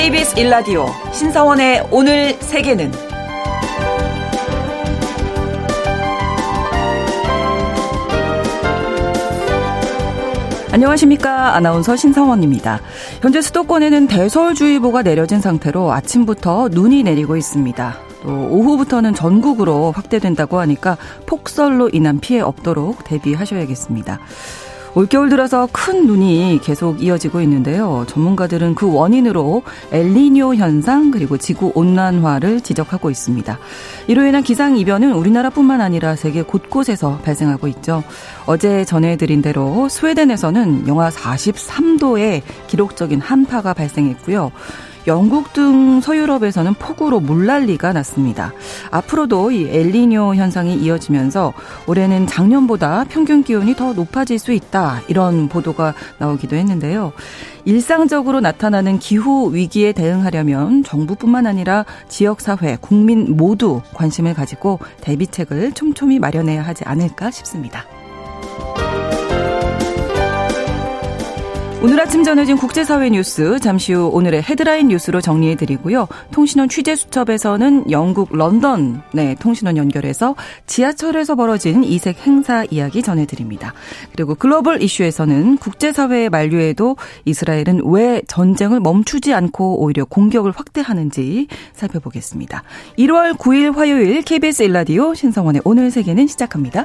KBS 1라디오 신성원의 오늘 세계는 안녕하십니까. 아나운서 신성원입니다. 현재 수도권에는 대설주의보가 내려진 상태로 아침부터 눈이 내리고 있습니다. 또 오후부터는 전국으로 확대된다고 하니까 폭설로 인한 피해 없도록 대비하셔야겠습니다. 올겨울 들어서 큰 눈이 계속 이어지고 있는데요. 전문가들은 그 원인으로 엘니뇨 현상 그리고 지구온난화를 지적하고 있습니다. 이로 인한 기상이변은 우리나라뿐만 아니라 세계 곳곳에서 발생하고 있죠. 어제 전해드린 대로 스웨덴에서는 영하 43도의 기록적인 한파가 발생했고요. 영국 등 서유럽에서는 폭우로 물난리가 났습니다. 앞으로도 이 엘니뇨 현상이 이어지면서 올해는 작년보다 평균 기온이 더 높아질 수 있다. 이런 보도가 나오기도 했는데요. 일상적으로 나타나는 기후 위기에 대응하려면 정부뿐만 아니라 지역사회, 국민 모두 관심을 가지고 대비책을 촘촘히 마련해야 하지 않을까 싶습니다. 오늘 아침 전해진 국제사회 뉴스, 잠시 후 오늘의 헤드라인 뉴스로 정리해드리고요. 통신원 취재수첩에서는 영국 런던, 통신원 연결해서 지하철에서 벌어진 이색 행사 이야기 전해드립니다. 그리고 글로벌 이슈에서는 국제사회의 만류에도 이스라엘은 왜 전쟁을 멈추지 않고 오히려 공격을 확대하는지 살펴보겠습니다. 1월 9일 화요일 KBS 1라디오 신성원의 오늘 세계는 시작합니다.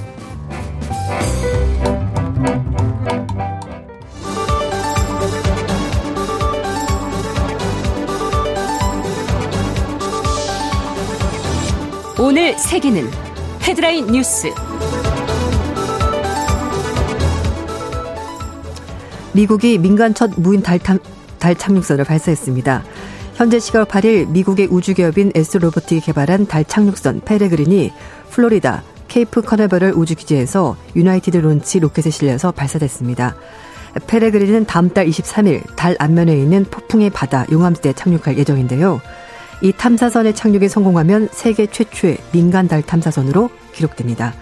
오늘 세계는 헤드라인 뉴스. 미국이 민간 첫 무인 달 착륙선을 발사했습니다. 현재 시각 8일 미국의 우주기업인 애스트로보틱이 개발한 달 착륙선 페레그린이 플로리다 케이프 커네버럴 우주기지에서 유나이티드 론치 로켓에 실려서 발사됐습니다. 페레그린은 다음 달 23일 달 안면에 있는 폭풍의 바다 용암지대에 착륙할 예정인데요. 이 탐사선의 착륙에 성공하면 세계 최초의 민간 달 탐사선으로 기록됩니다.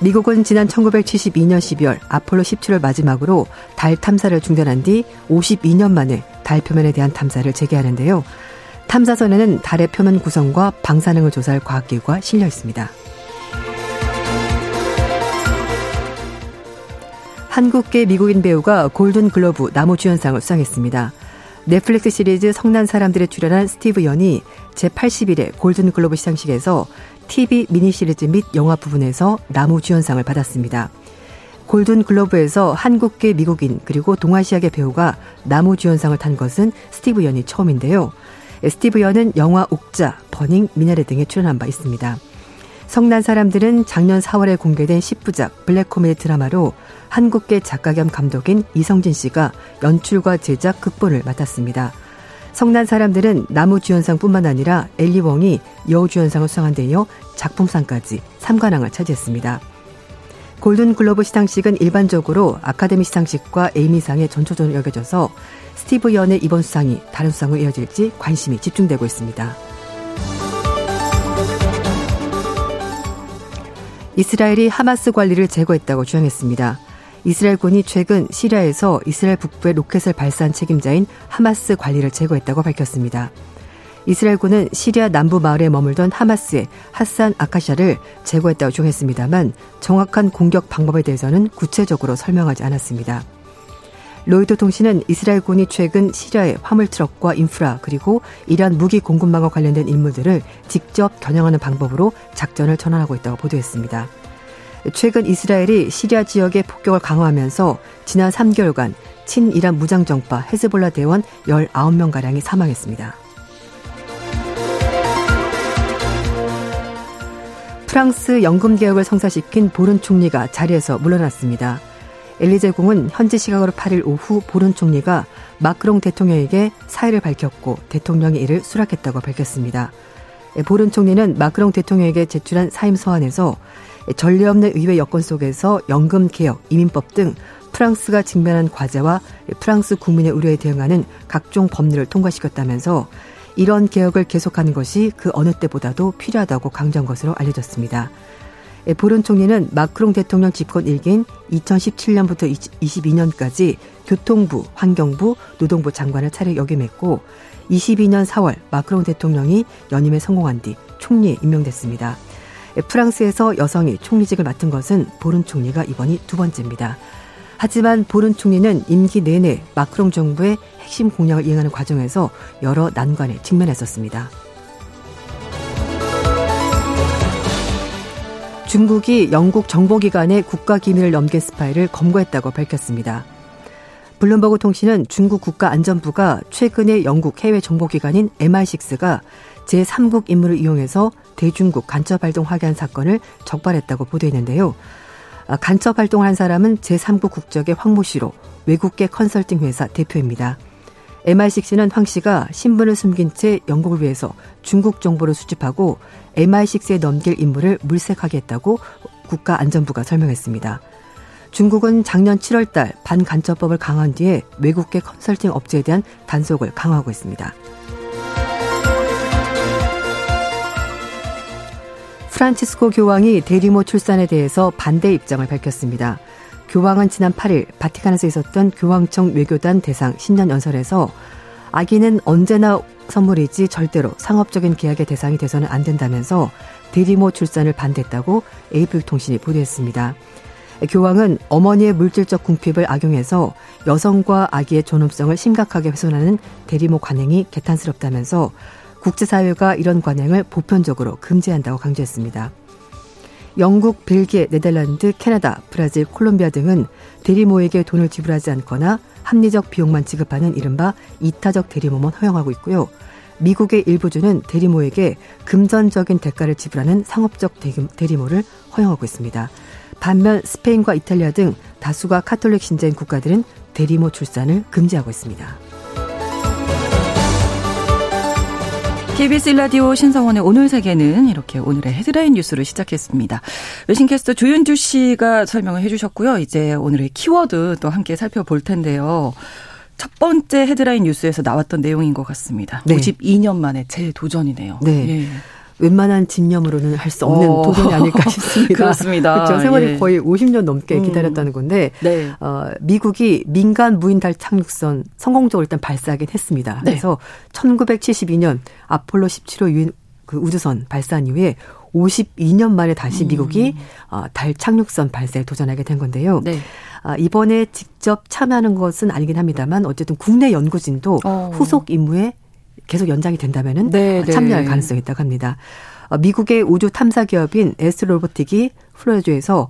미국은 지난 1972년 12월 아폴로 17을 마지막으로 달 탐사를 중단한 뒤 52년 만에 달 표면에 대한 탐사를 재개하는데요. 탐사선에는 달의 표면 구성과 방사능을 조사할 과학기구가 실려 있습니다. 한국계 미국인 배우가 골든글로브 남우주연상을 수상했습니다. 넷플릭스 시리즈 성난 사람들에 출연한 스티브 연이 제81회 골든글로브 시상식에서 TV 미니시리즈 및 영화 부분에서 남우주연상을 받았습니다. 골든글로브에서 한국계 미국인 그리고 동아시아계 배우가 남우주연상을 탄 것은 스티브 연이 처음인데요. 스티브 연은 영화 옥자, 버닝, 미나리 등에 출연한 바 있습니다. 성난 사람들은 작년 4월에 공개된 10부작 블랙 코미디 드라마로 한국계 작가 겸 감독인 이성진 씨가 연출과 제작, 극본을 맡았습니다. 성난 사람들은 남우주연상뿐만 아니라 엘리웡이 여우주연상을 수상한 데 이어 작품상까지 3관왕을 차지했습니다. 골든글로브 시상식은 일반적으로 아카데미 시상식과 에이미상의 전초전으로 여겨져서 스티브 연의 이번 수상이 다른 수상으로 이어질지 관심이 집중되고 있습니다. 이스라엘이 하마스 관리를 제거했다고 주장했습니다. 이스라엘군이 최근 시리아에서 이스라엘 북부에 로켓을 발사한 책임자인 하마스 관리를 제거했다고 밝혔습니다. 이스라엘군은 시리아 남부 마을에 머물던 하마스의 하산 아카샤를 제거했다고 주장했습니다만 정확한 공격 방법에 대해서는 구체적으로 설명하지 않았습니다. 로이터 통신은 이스라엘군이 최근 시리아의 화물 트럭과 인프라 그리고 이란 무기 공급망과 관련된 인물들을 직접 겨냥하는 방법으로 작전을 전환하고 있다고 보도했습니다. 최근 이스라엘이 시리아 지역의 폭격을 강화하면서 지난 3개월간 친이란 무장정파 헤즈볼라 대원 19명가량이 사망했습니다. 프랑스 연금개혁을 성사시킨 보른 총리가 자리에서 물러났습니다. 엘리제궁은 현지 시각으로 8일 오후 보른 총리가 마크롱 대통령에게 사의를 밝혔고 대통령이 이를 수락했다고 밝혔습니다. 보른 총리는 마크롱 대통령에게 제출한 사임 서한에서 전례 없는 의회 여건 속에서 연금개혁, 이민법 등 프랑스가 직면한 과제와 프랑스 국민의 우려에 대응하는 각종 법률을 통과시켰다면서 이런 개혁을 계속하는 것이 그 어느 때보다도 필요하다고 강조한 것으로 알려졌습니다. 보른 총리는 마크롱 대통령 집권 일기인 2017년부터 22년까지 교통부, 환경부, 노동부 장관을 차례 역임했고 22년 4월 마크롱 대통령이 연임에 성공한 뒤 총리에 임명됐습니다. 프랑스에서 여성이 총리직을 맡은 것은 보른 총리가 이번이 두 번째입니다. 하지만 보른 총리는 임기 내내 마크롱 정부의 핵심 공약을 이행하는 과정에서 여러 난관에 직면했었습니다. 중국이 영국 정보기관의 국가기밀을 넘긴 스파이를 검거했다고 밝혔습니다. 블룸버그 통신은 중국 국가안전부가 최근에 영국 해외 정보기관인 MI6가 제3국 임무를 이용해서 대중국 간첩활동 확인 사건을 적발했다고 보도했는데요. 간첩활동을 한 사람은 제3국 국적의 황모 씨로 외국계 컨설팅 회사 대표입니다. MI6는 황 씨가 신분을 숨긴 채 영국을 위해서 중국 정보를 수집하고 MI6에 넘길 임무를 물색하게 했다고 국가안전부가 설명했습니다. 중국은 작년 7월 달 반간첩법을 강화한 뒤에 외국계 컨설팅 업체에 대한 단속을 강화하고 있습니다. 프란치스코 교황이 대규모 출산에 대해서 반대 입장을 밝혔습니다. 교황은 지난 8일 바티칸에서 있었던 교황청 외교단 대상 신년 연설에서 아기는 언제나 선물이지 절대로 상업적인 계약의 대상이 돼서는 안 된다면서 대규모 출산을 반대했다고 AFP 통신이 보도했습니다. 교황은 어머니의 물질적 궁핍을 악용해서 여성과 아기의 존엄성을 심각하게 훼손하는 대규모 관행이 개탄스럽다면서 국제사회가 이런 관행을 보편적으로 금지한다고 강조했습니다. 영국, 벨기에, 네덜란드, 캐나다, 브라질, 콜롬비아 등은 대리모에게 돈을 지불하지 않거나 합리적 비용만 지급하는 이른바 이타적 대리모만 허용하고 있고요. 미국의 일부주는 대리모에게 금전적인 대가를 지불하는 상업적 대리모를 허용하고 있습니다. 반면 스페인과 이탈리아 등 다수가 카톨릭 신자인 국가들은 대리모 출산을 금지하고 있습니다. KBS 1라디오 신성원의 오늘 세계는 이렇게 오늘의 헤드라인 뉴스를 시작했습니다. 외신캐스터 조윤주 씨가 설명을 해주셨고요. 이제 오늘의 키워드 또 함께 살펴볼 텐데요. 첫 번째 헤드라인 뉴스에서 나왔던 내용인 것 같습니다. 네. 52년 만에 재도전이네요. 네. 예. 웬만한 집념으로는 할 수 없는 도전이 아닐까 싶습니다. 그렇습니다. 그렇죠. 세월이 예. 거의 50년 넘게 기다렸다는 건데 네. 미국이 민간 무인달 착륙선 성공적으로 일단 발사하긴 했습니다. 네. 그래서 1972년 아폴로 17호 우주선 발사한 이후에 52년 만에 다시 미국이 달 착륙선 발사에 도전하게 된 건데요. 네. 이번에 직접 참여하는 것은 아니긴 합니다만 어쨌든 국내 연구진도 후속 임무에 계속 연장이 된다면은 참여할 가능성이 있다고 합니다. 미국의 우주 탐사 기업인 애스트로보틱이 플로리다주에서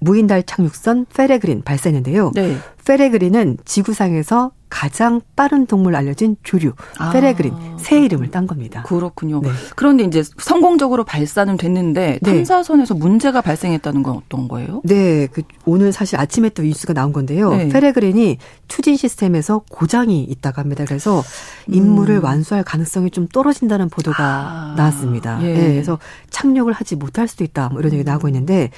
무인달 착륙선 페레그린 발사했는데요. 네. 페레그린은 지구상에서 가장 빠른 동물 알려진 조류 페레그린 새 이름을 딴 겁니다. 그렇군요. 네. 그런데 이제 성공적으로 발사는 됐는데 탐사선에서 문제가 발생했다는 건 어떤 거예요? 네, 오늘 사실 아침에 또 뉴스가 나온 건데요. 네. 페레그린이 추진 시스템에서 고장이 있다고 합니다. 그래서 임무를 완수할 가능성이 좀 떨어진다는 보도가 나왔습니다. 예. 네, 그래서 착륙을 하지 못할 수도 있다 뭐 이런 얘기 나오고 있는데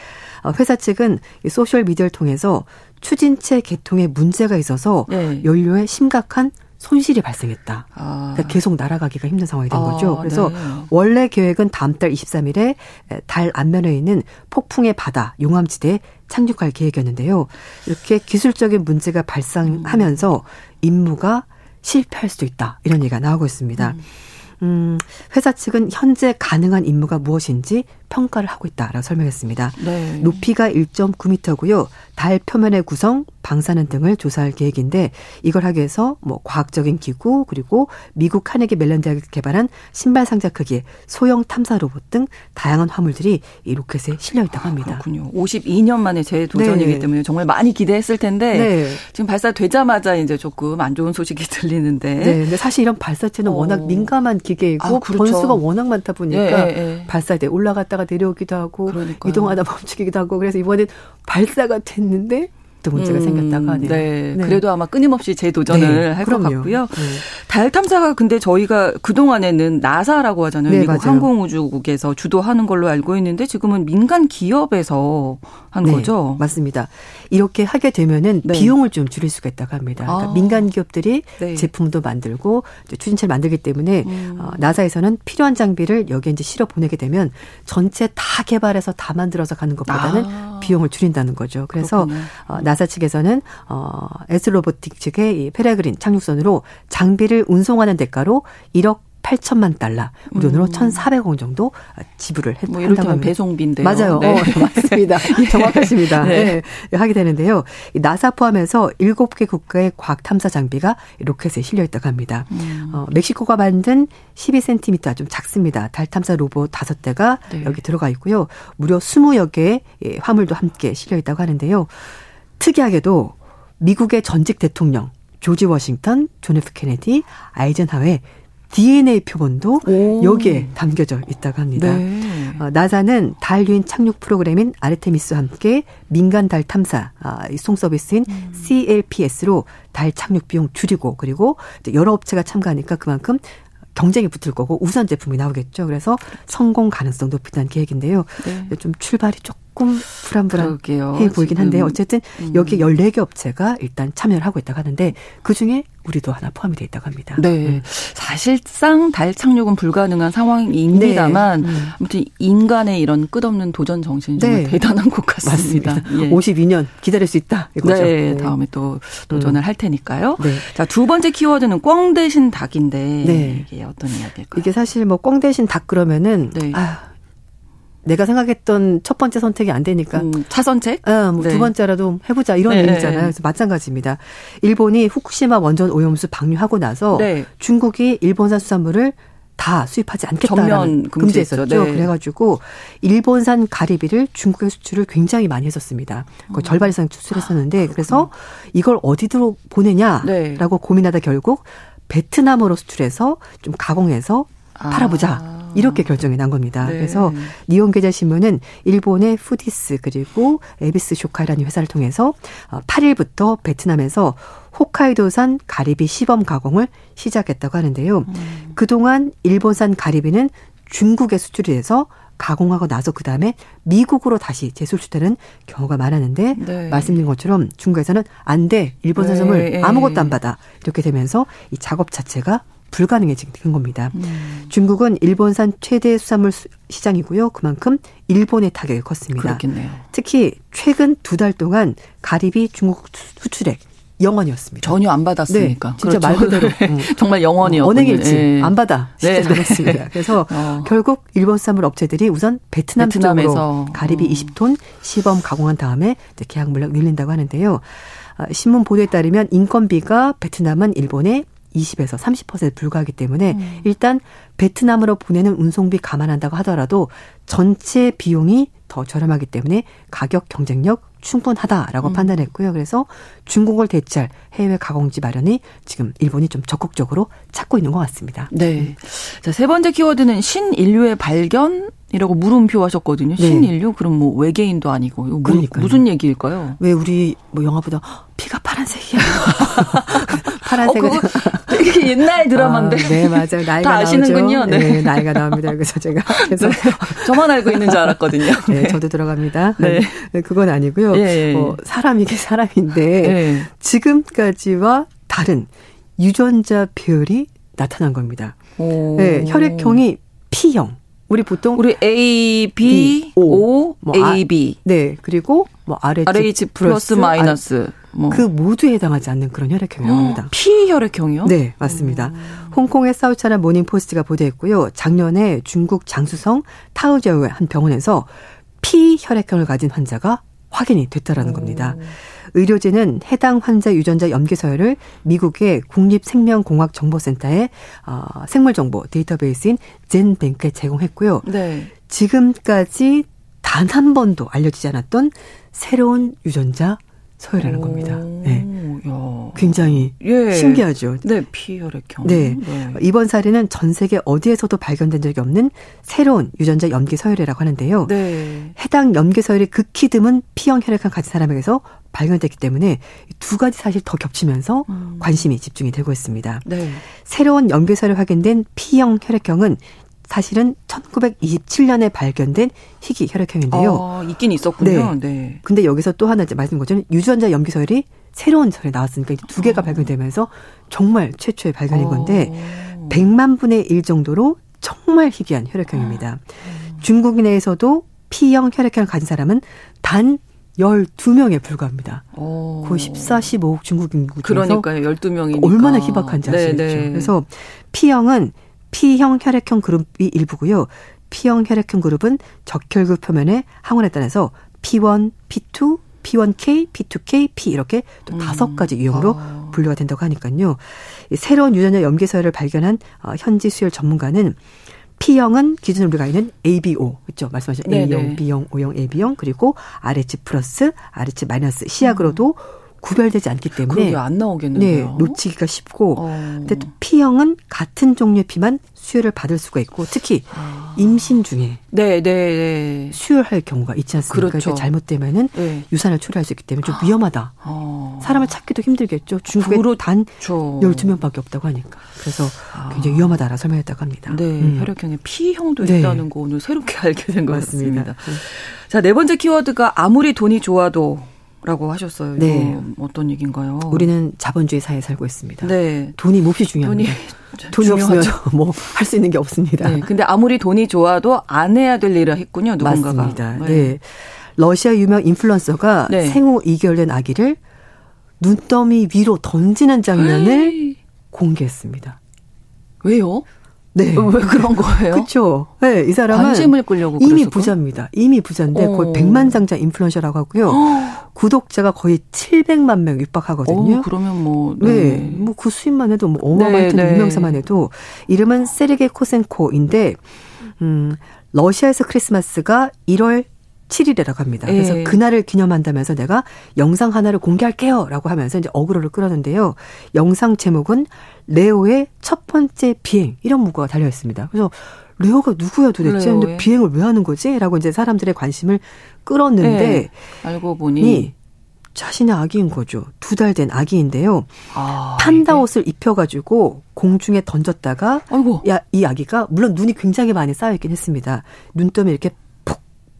회사 측은 소셜 미디어를 통해서 추진체 개통에 문제가 있어서 연료에 심각한 손실이 발생했다. 그러니까 계속 날아가기가 힘든 상황이 된 거죠. 그래서 원래 계획은 다음 달 23일에 달 안면에 있는 폭풍의 바다 용암지대에 착륙할 계획이었는데요. 이렇게 기술적인 문제가 발생하면서 임무가 실패할 수도 있다. 이런 얘기가 나오고 있습니다. 회사 측은 현재 가능한 임무가 무엇인지 평가를 하고 있다라고 설명했습니다. 네. 높이가 1.9m고요. 달 표면의 구성, 방사능 등을 조사할 계획인데 이걸 하기 위해서 과학적인 기구 그리고 미국 카네기 멜론 대학이 개발한 신발 상자 크기의 소형 탐사 로봇 등 다양한 화물들이 이 로켓에 실려 있다고 합니다. 그렇군요. 52년 만에 재도전이기 때문에 정말 많이 기대했을 텐데 지금 발사되자마자 이제 조금 안 좋은 소식이 들리는데 근데 사실 이런 발사체는 워낙 민감한 기계이고 번수가 워낙 많다 보니까 발사대 올라갔다가 갔다가 내려오기도 하고 그러니까요. 이동하다 멈추기도 하고 그래서 이번엔 발사가 됐는데 또 문제가 생겼다고 하네요. 네. 네. 그래도 아마 끊임없이 재도전을 네. 할 것 같고요. 네. 달 탐사가 근데 저희가 그동안에는 나사라고 하잖아요. 네, 미국 맞아요. 항공우주국에서 주도하는 걸로 알고 있는데 지금은 민간 기업에서 한 네, 거죠? 맞습니다. 이렇게 하게 되면은 네. 비용을 좀 줄일 수가 있다고 합니다. 그러니까 민간 기업들이 네. 제품도 만들고 추진체를 만들기 때문에 나사에서는 필요한 장비를 여기에 이제 실어 보내게 되면 전체 다 개발해서 다 만들어서 가는 것보다는 비용을 줄인다는 거죠. 그래서 나사 측에서는 애스트로보틱 측의 이 페레그린 착륙선으로 장비를 운송하는 대가로 1억 8천만 달러, 우리 돈으로 1,400억 정도 지불을 했다고 합니다. 이를테면 배송비인데요. 맞아요. 네. 맞습니다. 예. 정확하십니다. 네. 네. 하게 되는데요. 나사 포함해서 7개 국가의 과학 탐사 장비가 로켓에 실려있다고 합니다. 멕시코가 만든 12cm, 좀 작습니다. 달 탐사 로봇 5대가 네. 여기 들어가 있고요. 무려 20여 개의 화물도 함께 실려있다고 하는데요. 특이하게도 미국의 전직 대통령 조지 워싱턴, 존 F. 케네디, 아이젠하워의 DNA 표본도 여기에 담겨져 있다고 합니다. 네. 나사는 달 유인 착륙 프로그램인 아르테미스와 함께 민간 달 탐사 이송 서비스인 CLPS로 달 착륙 비용 줄이고 그리고 여러 업체가 참가하니까 그만큼 경쟁이 붙을 거고 우선 제품이 나오겠죠. 그래서 성공 가능성 높이는 계획인데요. 네. 좀 출발이 조금 불안불안해 보이긴 한데 어쨌든 여기 14개 업체가 일단 참여를 하고 있다고 하는데 그중에 우리도 하나 포함이 되어 있다고 합니다. 네. 사실상 달 착륙은 불가능한 상황입니다만 네. 아무튼 인간의 이런 끝없는 도전 정신이 네. 정말 대단한 것 같습니다. 맞습니다. 예. 52년 기다릴 수 있다 이거죠. 네. 다음에 또 도전을 할 테니까요. 네. 자, 두 번째 키워드는 꿩 대신 닭인데 네. 이게 어떤 이야기일까요? 이게 사실 뭐 꿩 대신 닭 그러면은 네. 내가 생각했던 첫 번째 선택이 안 되니까. 차선책? 네. 두 번째라도 해보자 이런 얘기잖아요. 그래서 마찬가지입니다. 일본이 후쿠시마 원전 오염수 방류하고 나서 네. 중국이 일본산 수산물을 다 수입하지 않겠다라는 금지했었죠. 네. 그래가지고 일본산 가리비를 중국에 수출을 굉장히 많이 했었습니다. 절반 이상 수출했었는데 그래서 이걸 어디로 보내냐라고 네. 고민하다 결국 베트남으로 수출해서 좀 가공해서 팔아보자. 이렇게 결정이 난 겁니다. 네. 그래서 니혼게자신문은 일본의 후디스 그리고 에비스 쇼카이라는 회사를 통해서 8일부터 베트남에서 홋카이도산 가리비 시범 가공을 시작했다고 하는데요. 그동안 일본산 가리비는 중국에 수출이 돼서 가공하고 나서 그다음에 미국으로 다시 재수출되는 경우가 많았는데 네. 말씀드린 것처럼 중국에서는 안 돼. 일본산 선물 네. 아무것도 안 받아. 이렇게 되면서 이 작업 자체가 불가능해진 겁니다. 중국은 일본산 최대 수산물 시장이고요. 그만큼 일본의 타격이 컸습니다. 그렇겠네요. 특히 최근 2달 동안 가리비 중국 수출액 0원이었습니다. 전혀 안 받았으니까. 네, 진짜 그렇죠. 말 그대로. 정말 0원이었군요. 언행일치. 네. 안 받아. 진짜 네. 받았습니다. 그래서 결국 일본 수산물 업체들이 우선 베트남 쪽으로 가리비 20톤 시범 가공한 다음에 이제 계약 물량 늘린다고 하는데요. 신문 보도에 따르면 인건비가 베트남은 일본의 20에서 30% 불과하기 때문에 일단 베트남으로 보내는 운송비 감안한다고 하더라도 전체 비용이 더 저렴하기 때문에 가격 경쟁력 충분하다라고 판단했고요. 그래서 중국을 대체할 해외 가공지 마련이 지금 일본이 좀 적극적으로 찾고 있는 것 같습니다. 네. 자, 세 번째 키워드는 신인류의 발견? 이라고 물음표 하셨거든요. 네. 신인류? 그럼 뭐 외계인도 아니고. 이거 무슨 얘기일까요? 왜 우리 뭐 영화보다 피가 파란색이야. 파란색은. 되게 옛날 드라마인데. 네, 맞아요. 나이가 다 아시는군요. 네. 네, 나이가 나옵니다. 그래서 제가. 그래서 네. 저만 알고 있는 줄 알았거든요. 네, 네 저도 들어갑니다. 네. 네 그건 아니고요. 네. 사람이게 사람인데 네. 지금까지와 다른 유전자 배열이 나타난 겁니다. 네, 혈액형이 P형. 우리 보통 우리 A, B, O, 뭐 A, B, 네 그리고 뭐 RH 플러스 마이너스 뭐. 그 모두에 해당하지 않는 그런 혈액형이라고 합니다. P 혈액형이요? 네 맞습니다. 홍콩의 사우차나 모닝포스트가 보도했고요. 작년에 중국 장쑤성 타오지오의 한 병원에서 P 혈액형을 가진 환자가 확인이 됐다라는 겁니다. 의료진은 해당 환자 유전자 염기서열을 미국의 국립생명공학정보센터의 생물정보 데이터베이스인 젠뱅크에 제공했고요. 네. 지금까지 단 한 번도 알려지지 않았던 새로운 유전자 서열이라는 겁니다. 네. 오, 굉장히 예. 신기하죠. 네, 피혈의 경우. 네. 네. 이번 사례는 전 세계 어디에서도 발견된 적이 없는 새로운 유전자 염기 서열이라고 하는데요. 네. 해당 염기 서열이 극히 드문 P형 혈액형 가진 사람에게서 발견됐기 때문에 두 가지 사실 더 겹치면서 관심이 집중이 되고 있습니다. 네. 새로운 염기 서열이 확인된 P형 혈액형은 사실은 1927년에 발견된 희귀 혈액형인데요. 아, 있긴 있었군요. 네. 네. 근데 여기서 또 하나 이제 말씀드린 것처럼 유전자 염기 서열이 새로운 서열이 나왔으니까 두 개가 발견되면서 정말 최초의 발견인 건데 100만 분의 1 정도로 정말 희귀한 혈액형입니다. 중국 내에서도 P형 혈액형을 가진 사람은 단 12명에 불과합니다. 거의 14, 15억 중국 인구 중에서 그러니까요. 12명이니까. 얼마나 희박한지 아시겠죠. 네네. 그래서 P형은 P형 혈액형 그룹이 일부고요. P형 혈액형 그룹은 적혈구 표면의 항원에 따라서 P1, P2, P1K, P2K, P 이렇게 또 5가지 유형으로 분류가 된다고 하니까요. 새로운 유전자 염기 서열을 발견한 현지 수혈 전문가는 P형은 기존에 우리가 아는 ABO, 그렇죠? 말씀하신 A형, B형, O형, AB형, 그리고 RH 플러스, RH 마이너스, C약으로도 구별되지 않기 때문에 그게 안 나오겠는데요. 네, 놓치기가 쉽고, 근데 또 P형은 같은 종류의 피만 수혈을 받을 수가 있고, 특히 임신 중에 수혈할 경우가 있지 않습니까? 그렇죠. 잘못되면은 유산을 초래할 수 있기 때문에 좀 위험하다. 사람을 찾기도 힘들겠죠. 중국에 단 12명밖에 없다고 하니까. 그래서 굉장히 위험하다라 설명했다고 합니다. 네, 혈액형에 P형도 있다는 거 오늘 새롭게 알게 된 것 같습니다. 자, 네 번째 키워드가 아무리 돈이 좋아도. 라고 하셨어요. 네. 어떤 얘기인가요? 우리는 자본주의 사회에 살고 있습니다. 네. 돈이 몹시 중요합니다. 돈이 없으면 뭐 할 수 있는 게 없습니다. 네. 근데 아무리 돈이 좋아도 안 해야 될 일을 했군요. 누군가가. 맞습니다. 네. 네. 러시아 유명 인플루언서가 생후 2개월 된 아기를 눈더미 위로 던지는 장면을 공개했습니다. 왜요? 네. 왜 그런 거예요? 그렇죠. 네, 이 사람은 관심을 끌려고 이미 부자입니다. 이미 부자인데 거의 백만장자 인플루언서라고 하고요. 구독자가 거의 700만 명 육박하거든요. 그러면 뭐. 네. 네. 뭐 그 수입만 해도 뭐 어마어마한 유명사만 해도. 이름은 세르게이 코센코인데 러시아에서 크리스마스가 1월 7일이라고 합니다. 그래서 그날을 기념한다면서 내가 영상 하나를 공개할게요. 라고 하면서 이제 어그로를 끌었는데요. 영상 제목은 레오의 첫 번째 비행. 이런 문구가 달려있습니다. 그래서 레오가 누구야 도대체? 근데 비행을 왜 하는 거지? 라고 이제 사람들의 관심을 끌었는데. 알고 보니. 자신의 아기인 거죠. 2달 된 아기인데요. 판다 옷을 입혀가지고 공중에 던졌다가. 이 아기가, 물론 눈이 굉장히 많이 쌓여있긴 했습니다. 눈떠미 이렇게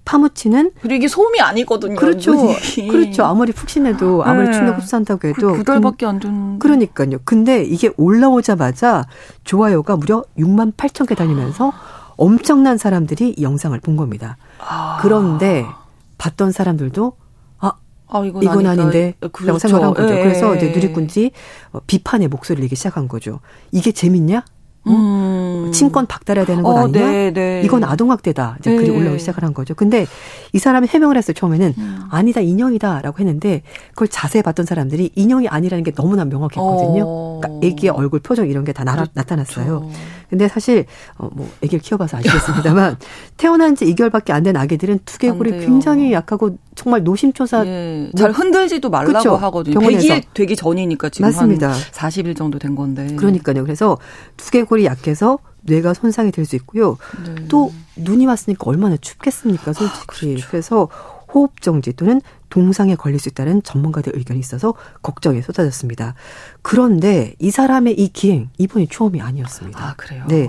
파묻히는. 그리고 이게 소음이 아니거든요. 그렇죠. 눈이. 그렇죠. 아무리 푹신해도 아무리 충격 흡수한다고 해도. 그 2달밖에 안 된. 그러니까요. 근데 이게 올라오자마자 좋아요가 무려 6만 8천 개 달리면서 엄청난 사람들이 이 영상을 본 겁니다. 그런데 봤던 사람들도 이건 아닌데 그렇죠. 라고 생각을 한 거죠. 그래서 이제 누리꾼들이 비판의 목소리를 내기 시작한 거죠. 이게 재밌냐? 친권 박탈해야 되는 건 아니냐? 이건 아동학대다. 이제 글이 올라오기 시작을 한 거죠. 근데 이 사람이 해명을 했어요. 처음에는 아니다, 인형이다라고 했는데 그걸 자세히 봤던 사람들이 인형이 아니라는 게 너무나 명확했거든요. 그러니까 애기의 얼굴, 표정 이런 게 다 나타났어요. 근데 사실 뭐 애기를 키워봐서 아시겠습니다만 태어난 지 2개월밖에 안 된 아기들은 두개골이 굉장히 약하고 정말 노심초사. 잘 흔들지도 말라고 그렇죠? 하거든요. 병원에서. 100일 되기 전이니까 지금 맞습니다. 한 40일 정도 된 건데. 그러니까요. 그래서 두개골이 약해서 뇌가 손상이 될 수 있고요. 또 눈이 왔으니까 얼마나 춥겠습니까 솔직히. 그렇죠. 그래서 호흡정지 또는 동상에 걸릴 수 있다는 전문가들 의견이 있어서 걱정이 쏟아졌습니다. 그런데 이 사람의 이 기행, 이번이 처음이 아니었습니다. 그래요? 네.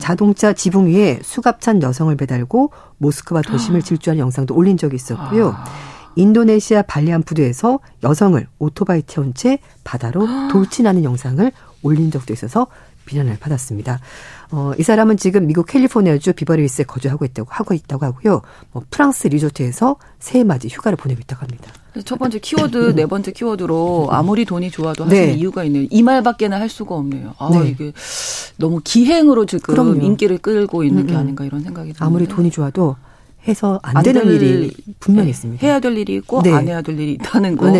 자동차 지붕 위에 수갑찬 여성을 매달고 모스크바 도심을 질주하는 영상도 올린 적이 있었고요. 인도네시아 발리안푸드에서 여성을 오토바이 태운 채 바다로 돌진하는 영상을 올린 적도 있어서 비난을 받았습니다. 이 사람은 지금 미국 캘리포니아주 비버리힐스에 거주하고 있다고 하고요. 프랑스 리조트에서 세 맞이 휴가를 보내고 있다고 합니다. 첫 번째 키워드, 네 번째 키워드로 아무리 돈이 좋아도 하시는 이유가 있네요. 이 말밖에는 할 수가 없네요. 이게 너무 기행으로 지금 인기를 끌고 있는 게 아닌가 이런 생각이 듭니다. 아무리 돈이 좋아도 해서 안 되는 일이 분명히 있습니다. 해야 될 일이 있고 안 해야 될 일이 있다는 거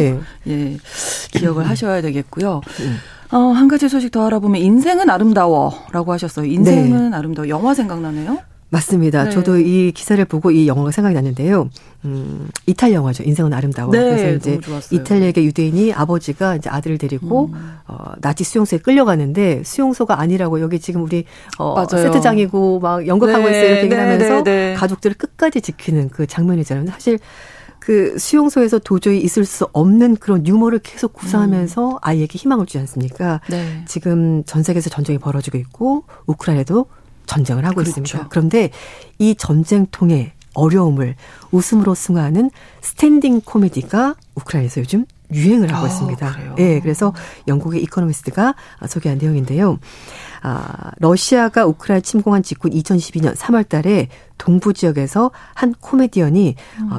기억을 하셔야 되겠고요. 한 가지 소식 더 알아보면 인생은 아름다워라고 하셨어요. 인생은 아름다워. 영화 생각나네요. 맞습니다. 네. 저도 이 기사를 보고 이 영화가 생각이 났는데요. 이탈 영화죠. 인생은 아름다워. 네, 그래서 이제 이탈리아계 유대인이 아버지가 이제 아들을 데리고 나치 수용소에 끌려가는데 수용소가 아니라고 여기 지금 우리 세트장이고 막 연극하고 있어요. 이렇게 얘기를 하면서 가족들을 끝까지 지키는 그 장면이잖아요. 사실 그 수용소에서 도저히 있을 수 없는 그런 유머를 계속 구사하면서 아이에게 희망을 주지 않습니까? 네. 지금 전 세계에서 전쟁이 벌어지고 있고 우크라이나도 전쟁을 하고 있습니다. 그런데 이 전쟁통의 어려움을 웃음으로 승화하는 스탠딩 코미디가 우크라이나에서 요즘 유행을 하고 있습니다. 예, 그래서 영국의 이코노미스트가 소개한 내용인데요. 러시아가 우크라이나 침공한 직후 2012년 3월 달에 동부 지역에서 한 코미디언이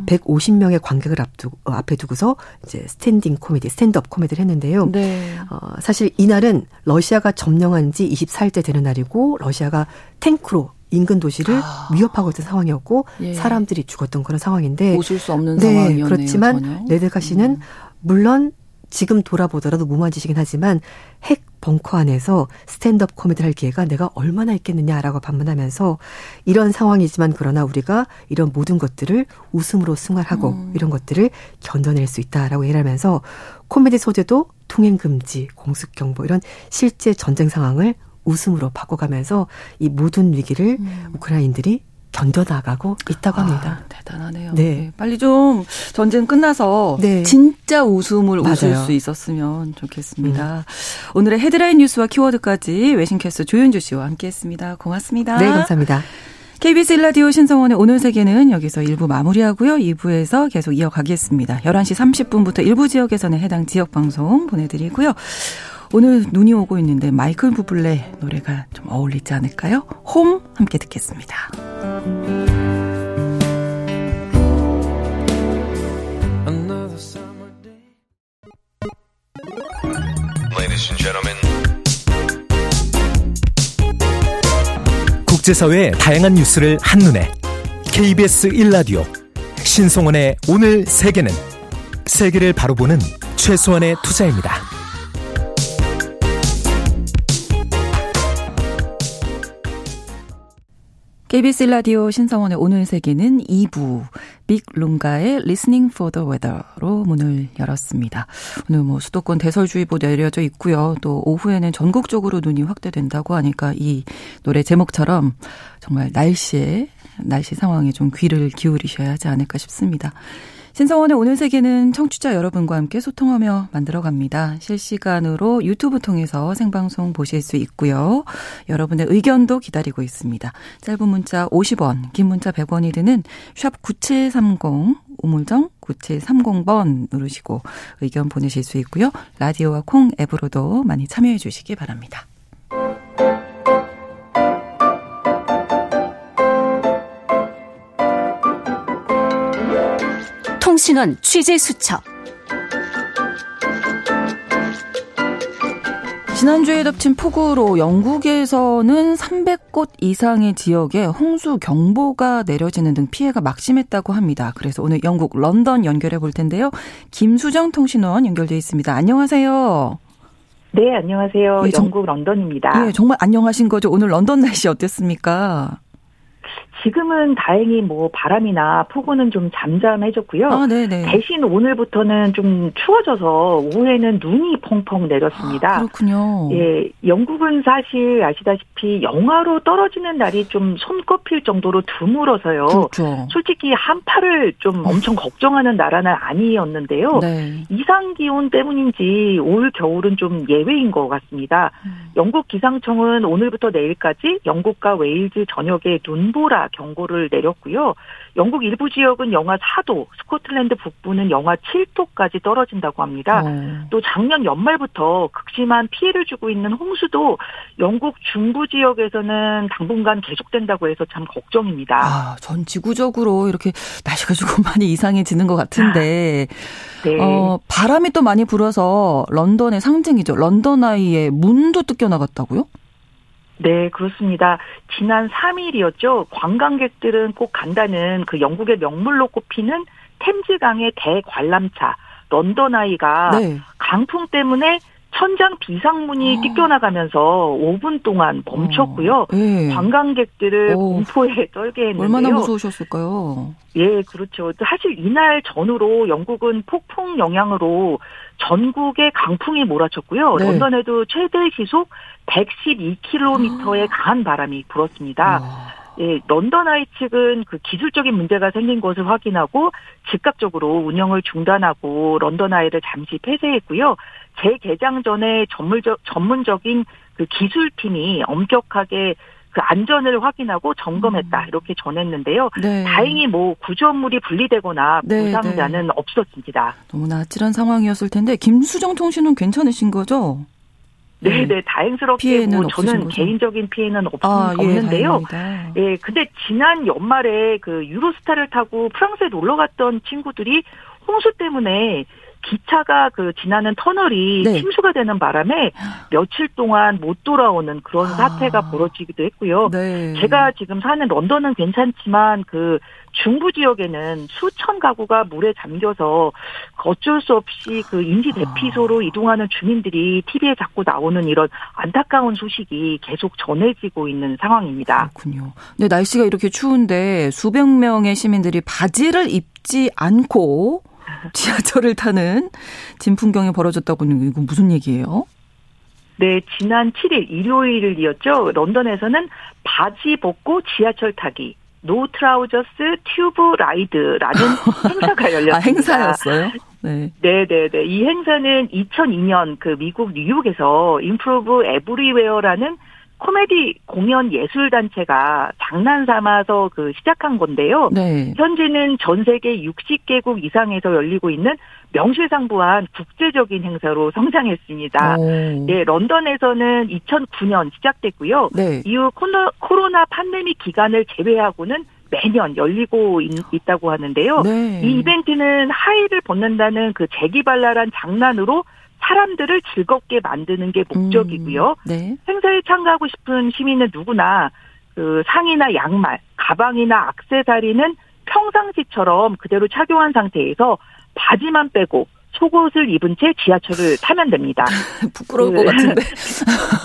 150명의 관객을 앞에 두고서 이제 스탠드업 코미디를 했는데요. 네. 사실 이날은 러시아가 점령한 지 24일째 되는 날이고 러시아가 탱크로 인근 도시를 위협하고 있던 상황이었고 사람들이 죽었던 그런 상황인데 오실 수 없는 상황이었네요. 그렇지만 전혀. 네데카 씨는 물론 지금 돌아보더라도 무모한 짓이긴 하지만 핵 벙커 안에서 스탠드업 코미디를 할 기회가 내가 얼마나 있겠느냐라고 반문하면서 이런 상황이지만 그러나 우리가 이런 모든 것들을 웃음으로 승화하고 이런 것들을 견뎌낼 수 있다라고 얘기를 하면서 코미디 소재도 통행금지, 공습경보 이런 실제 전쟁 상황을 웃음으로 바꿔가면서 이 모든 위기를 우크라이나인들이 견뎌나가고 있다고 합니다. 대단하네요. 네. 네. 빨리 좀 전쟁 끝나서 진짜 웃음을 웃을 수 있었으면 좋겠습니다. 오늘의 헤드라인 뉴스와 키워드까지 외신캐스터 조윤주 씨와 함께했습니다. 고맙습니다. 네, 감사합니다. KBS 1라디오 신성원의 오늘 세계는 여기서 1부 마무리하고요. 2부에서 계속 이어가겠습니다. 11시 30분부터 일부 지역에서는 해당 지역 방송 보내드리고요. 오늘 눈이 오고 있는데 마이클 부블레 노래가 좀 어울리지 않을까요? 홈 함께 듣겠습니다. Ladies and gentlemen. 국제사회의 다양한 뉴스를 한눈에 KBS 1라디오 신성원의 오늘 세계는 세계를 바로 보는 최소한의 투자입니다. KBS 라디오 신성원의 오늘 세계는 2부 빅룽가의 Listening for the Weather로 문을 열었습니다. 오늘 뭐 수도권 대설주의보 내려져 있고요. 또 오후에는 전국적으로 눈이 확대된다고 하니까 이 노래 제목처럼 정말 날씨 상황에 좀 귀를 기울이셔야 하지 않을까 싶습니다. 신성원의 오늘 세계는 청취자 여러분과 함께 소통하며 만들어갑니다. 실시간으로 유튜브 통해서 생방송 보실 수 있고요. 여러분의 의견도 기다리고 있습니다. 짧은 문자 50원, 긴 문자 100원이 드는 샵 9730, 우물정 9730번 누르시고 의견 보내실 수 있고요. 라디오와 콩 앱으로도 많이 참여해 주시기 바랍니다. 통신원 취재수첩. 지난주에 덮친 폭우로 영국에서는 300곳 이상의 지역에 홍수 경보가 내려지는 등 피해가 막심했다고 합니다. 그래서 오늘 영국 런던 연결해 볼 텐데요. 김수정 통신원 연결되어 있습니다. 안녕하세요. 네, 안녕하세요. 예, 영국 런던입니다. 예, 정말 안녕하신 거죠. 오늘 런던 날씨 어땠습니까? 지금은 다행히 뭐 바람이나 폭우는 좀 잠잠해졌고요. 대신 오늘부터는 좀 추워져서 오후에는 눈이 펑펑 내렸습니다. 그렇군요. 예, 영국은 사실 아시다시피 영하로 떨어지는 날이 좀 손꼽힐 정도로 드물어서요. 그렇죠. 솔직히 한파를 좀 엄청 걱정하는 나라는 아니었는데요. 이상 기온 때문인지 올 겨울은 좀 예외인 것 같습니다. 영국 기상청은 오늘부터 내일까지 영국과 웨일즈 전역에 눈보라 경고를 내렸고요. 영국 일부 지역은 영하 4도, 스코틀랜드 북부는 영하 7도까지 떨어진다고 합니다. 또 작년 연말부터 극심한 피해를 주고 있는 홍수도 영국 중부 지역에서는 당분간 계속된다고 해서 참 걱정입니다. 전 지구적으로 이렇게 날씨가 조금 많이 이상해지는 것 같은데 바람이 또 많이 불어서 런던의 상징이죠. 런던아이의 문도 뜯겨 나갔다고요? 네, 그렇습니다. 지난 3일이었죠. 관광객들은 꼭 간다는 그 영국의 명물로 꼽히는 템즈강의 대관람차 런던아이가 강풍 때문에 천장 비상문이 뜯겨나가면서 5분 동안 멈췄고요. 예. 관광객들을 공포에 떨게 했는데요. 얼마나 무서우셨을까요? 예, 그렇죠. 사실 이날 전후로 영국은 폭풍 영향으로 전국에 강풍이 몰아쳤고요. 네. 런던에도 최대 시속 112km의 강한 바람이 불었습니다. 예, 런던아이 측은 그 기술적인 문제가 생긴 것을 확인하고 즉각적으로 운영을 중단하고 런던아이를 잠시 폐쇄했고요. 재개장 전에 전문적인 그 기술팀이 엄격하게 그 안전을 확인하고 점검했다 이렇게 전했는데요. 네. 다행히 뭐 구조물이 분리되거나 부상자는 없었습니다. 너무나 아찔한 상황이었을 텐데 김수정 통신은 괜찮으신 거죠? 네, 네, 다행스럽게 뭐 저는 개인적인 피해는 없는데요. 예, 근데 지난 연말에 그 유로스타를 타고 프랑스에 놀러 갔던 친구들이 홍수 때문에 기차가 그 지나는 터널이 침수가 되는 바람에 며칠 동안 못 돌아오는 그런 사태가 벌어지기도 했고요. 네. 제가 지금 사는 런던은 괜찮지만 그 중부 지역에는 수천 가구가 물에 잠겨서 어쩔 수 없이 그 임시 대피소로 이동하는 주민들이 TV에 자꾸 나오는 이런 안타까운 소식이 계속 전해지고 있는 상황입니다. 그렇군요. 네, 날씨가 이렇게 추운데 수백 명의 시민들이 바지를 입지 않고 지하철을 타는 진풍경이 벌어졌다고는 이거 무슨 얘기예요? 네, 지난 7일 일요일이었죠. 런던에서는 바지 벗고 지하철 타기, 노 트라우저스 튜브 라이드라는 행사가 열렸습니다. 아, 행사였어요? 네. 네네네. 이 행사는 2002년 그 미국 뉴욕에서 Improve Everywhere라는 코미디 공연 예술단체가 장난 삼아서 그 시작한 건데요. 네. 현재는 전 세계 60개국 이상에서 열리고 있는 명실상부한 국제적인 행사로 성장했습니다. 네, 런던에서는 2009년 시작됐고요. 네. 이후 코로나 팬데믹 기간을 제외하고는 매년 열리고 있다고 하는데요. 네. 이 이벤트는 하의를 벗는다는 그 재기발랄한 장난으로 사람들을 즐겁게 만드는 게 목적이고요. 네. 행사에 참가하고 싶은 시민은 누구나 그 상의나 양말, 가방이나 액세서리는 평상시처럼 그대로 착용한 상태에서 바지만 빼고 속옷을 입은 채 지하철을 타면 됩니다. 부끄러울 것 같은데.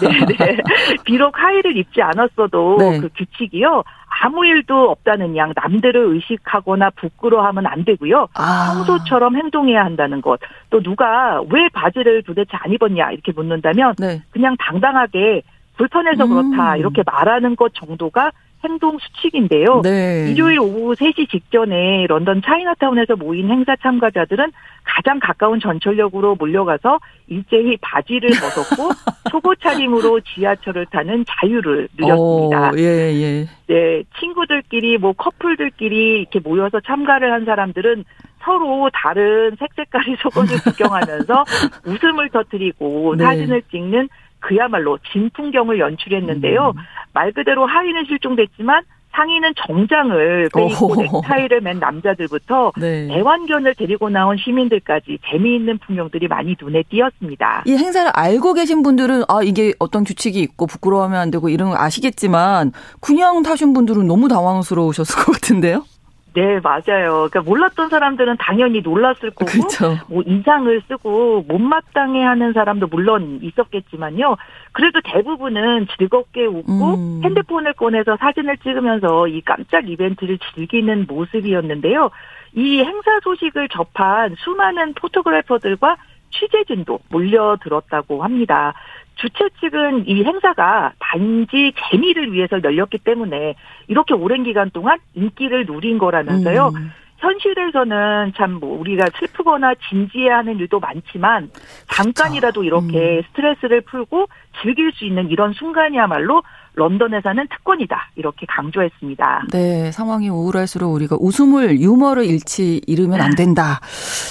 네. 비록 하의를 입지 않았어도 그 규칙이요. 아무 일도 없다는 양 남들을 의식하거나 부끄러워하면 안 되고요. 평소처럼 행동해야 한다는 것. 또 누가 왜 바지를 도대체 안 입었냐 이렇게 묻는다면 그냥 당당하게 불편해서 그렇다 이렇게 말하는 것 정도가 행동 수칙인데요. 네. 일요일 오후 3시 직전에 런던 차이나타운에서 모인 행사 참가자들은 가장 가까운 전철역으로 몰려가서 일제히 바지를 벗었고 속옷 차림으로 지하철을 타는 자유를 누렸습니다. 예. 네, 친구들끼리 뭐 커플들끼리 이렇게 모여서 참가를 한 사람들은 서로 다른 색깔의 속옷을 구경하면서 웃음을 터뜨리고 사진을 찍는 그야말로 진풍경을 연출했는데요. 말 그대로 하의는 실종됐지만 상의는 정장을 빼입고 넥타이를 맨 남자들부터 애완견을 데리고 나온 시민들까지 재미있는 풍경들이 많이 눈에 띄었습니다. 이 행사를 알고 계신 분들은 아 이게 어떤 규칙이 있고 부끄러워하면 안 되고 이런 거 아시겠지만 그냥 타신 분들은 너무 당황스러우셨을 것 같은데요? 네, 맞아요. 그러니까 몰랐던 사람들은 당연히 놀랐을 거고, 그렇죠. 뭐 인상을 쓰고 못마땅해하는 사람도 물론 있었겠지만요. 그래도 대부분은 즐겁게 웃고 핸드폰을 꺼내서 사진을 찍으면서 이 깜짝 이벤트를 즐기는 모습이었는데요. 이 행사 소식을 접한 수많은 포토그래퍼들과 취재진도 몰려들었다고 합니다. 주최 측은 이 행사가 단지 재미를 위해서 열렸기 때문에 이렇게 오랜 기간 동안 인기를 누린 거라면서요. 현실에서는 참 뭐 우리가 슬프거나 진지해하는 일도 많지만 잠깐이라도 이렇게 스트레스를 풀고 즐길 수 있는 이런 순간이야말로 런던에서는 특권이다 이렇게 강조했습니다. 네, 상황이 우울할수록 우리가 웃음을 유머를 잃지 잃으면 안 된다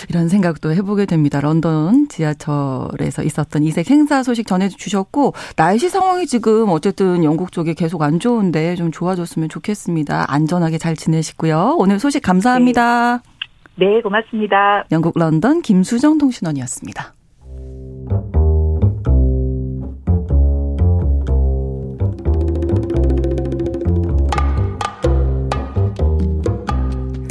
이런 생각도 해보게 됩니다. 런던 지하철에서 있었던 이색 행사 소식 전해주셨고 날씨 상황이 지금 어쨌든 영국 쪽에 계속 안 좋은데 좀 좋아졌으면 좋겠습니다. 안전하게 잘 지내시고요. 오늘 소식 감사합니다. 네, 고맙습니다. 영국 런던 김수정 통신원이었습니다.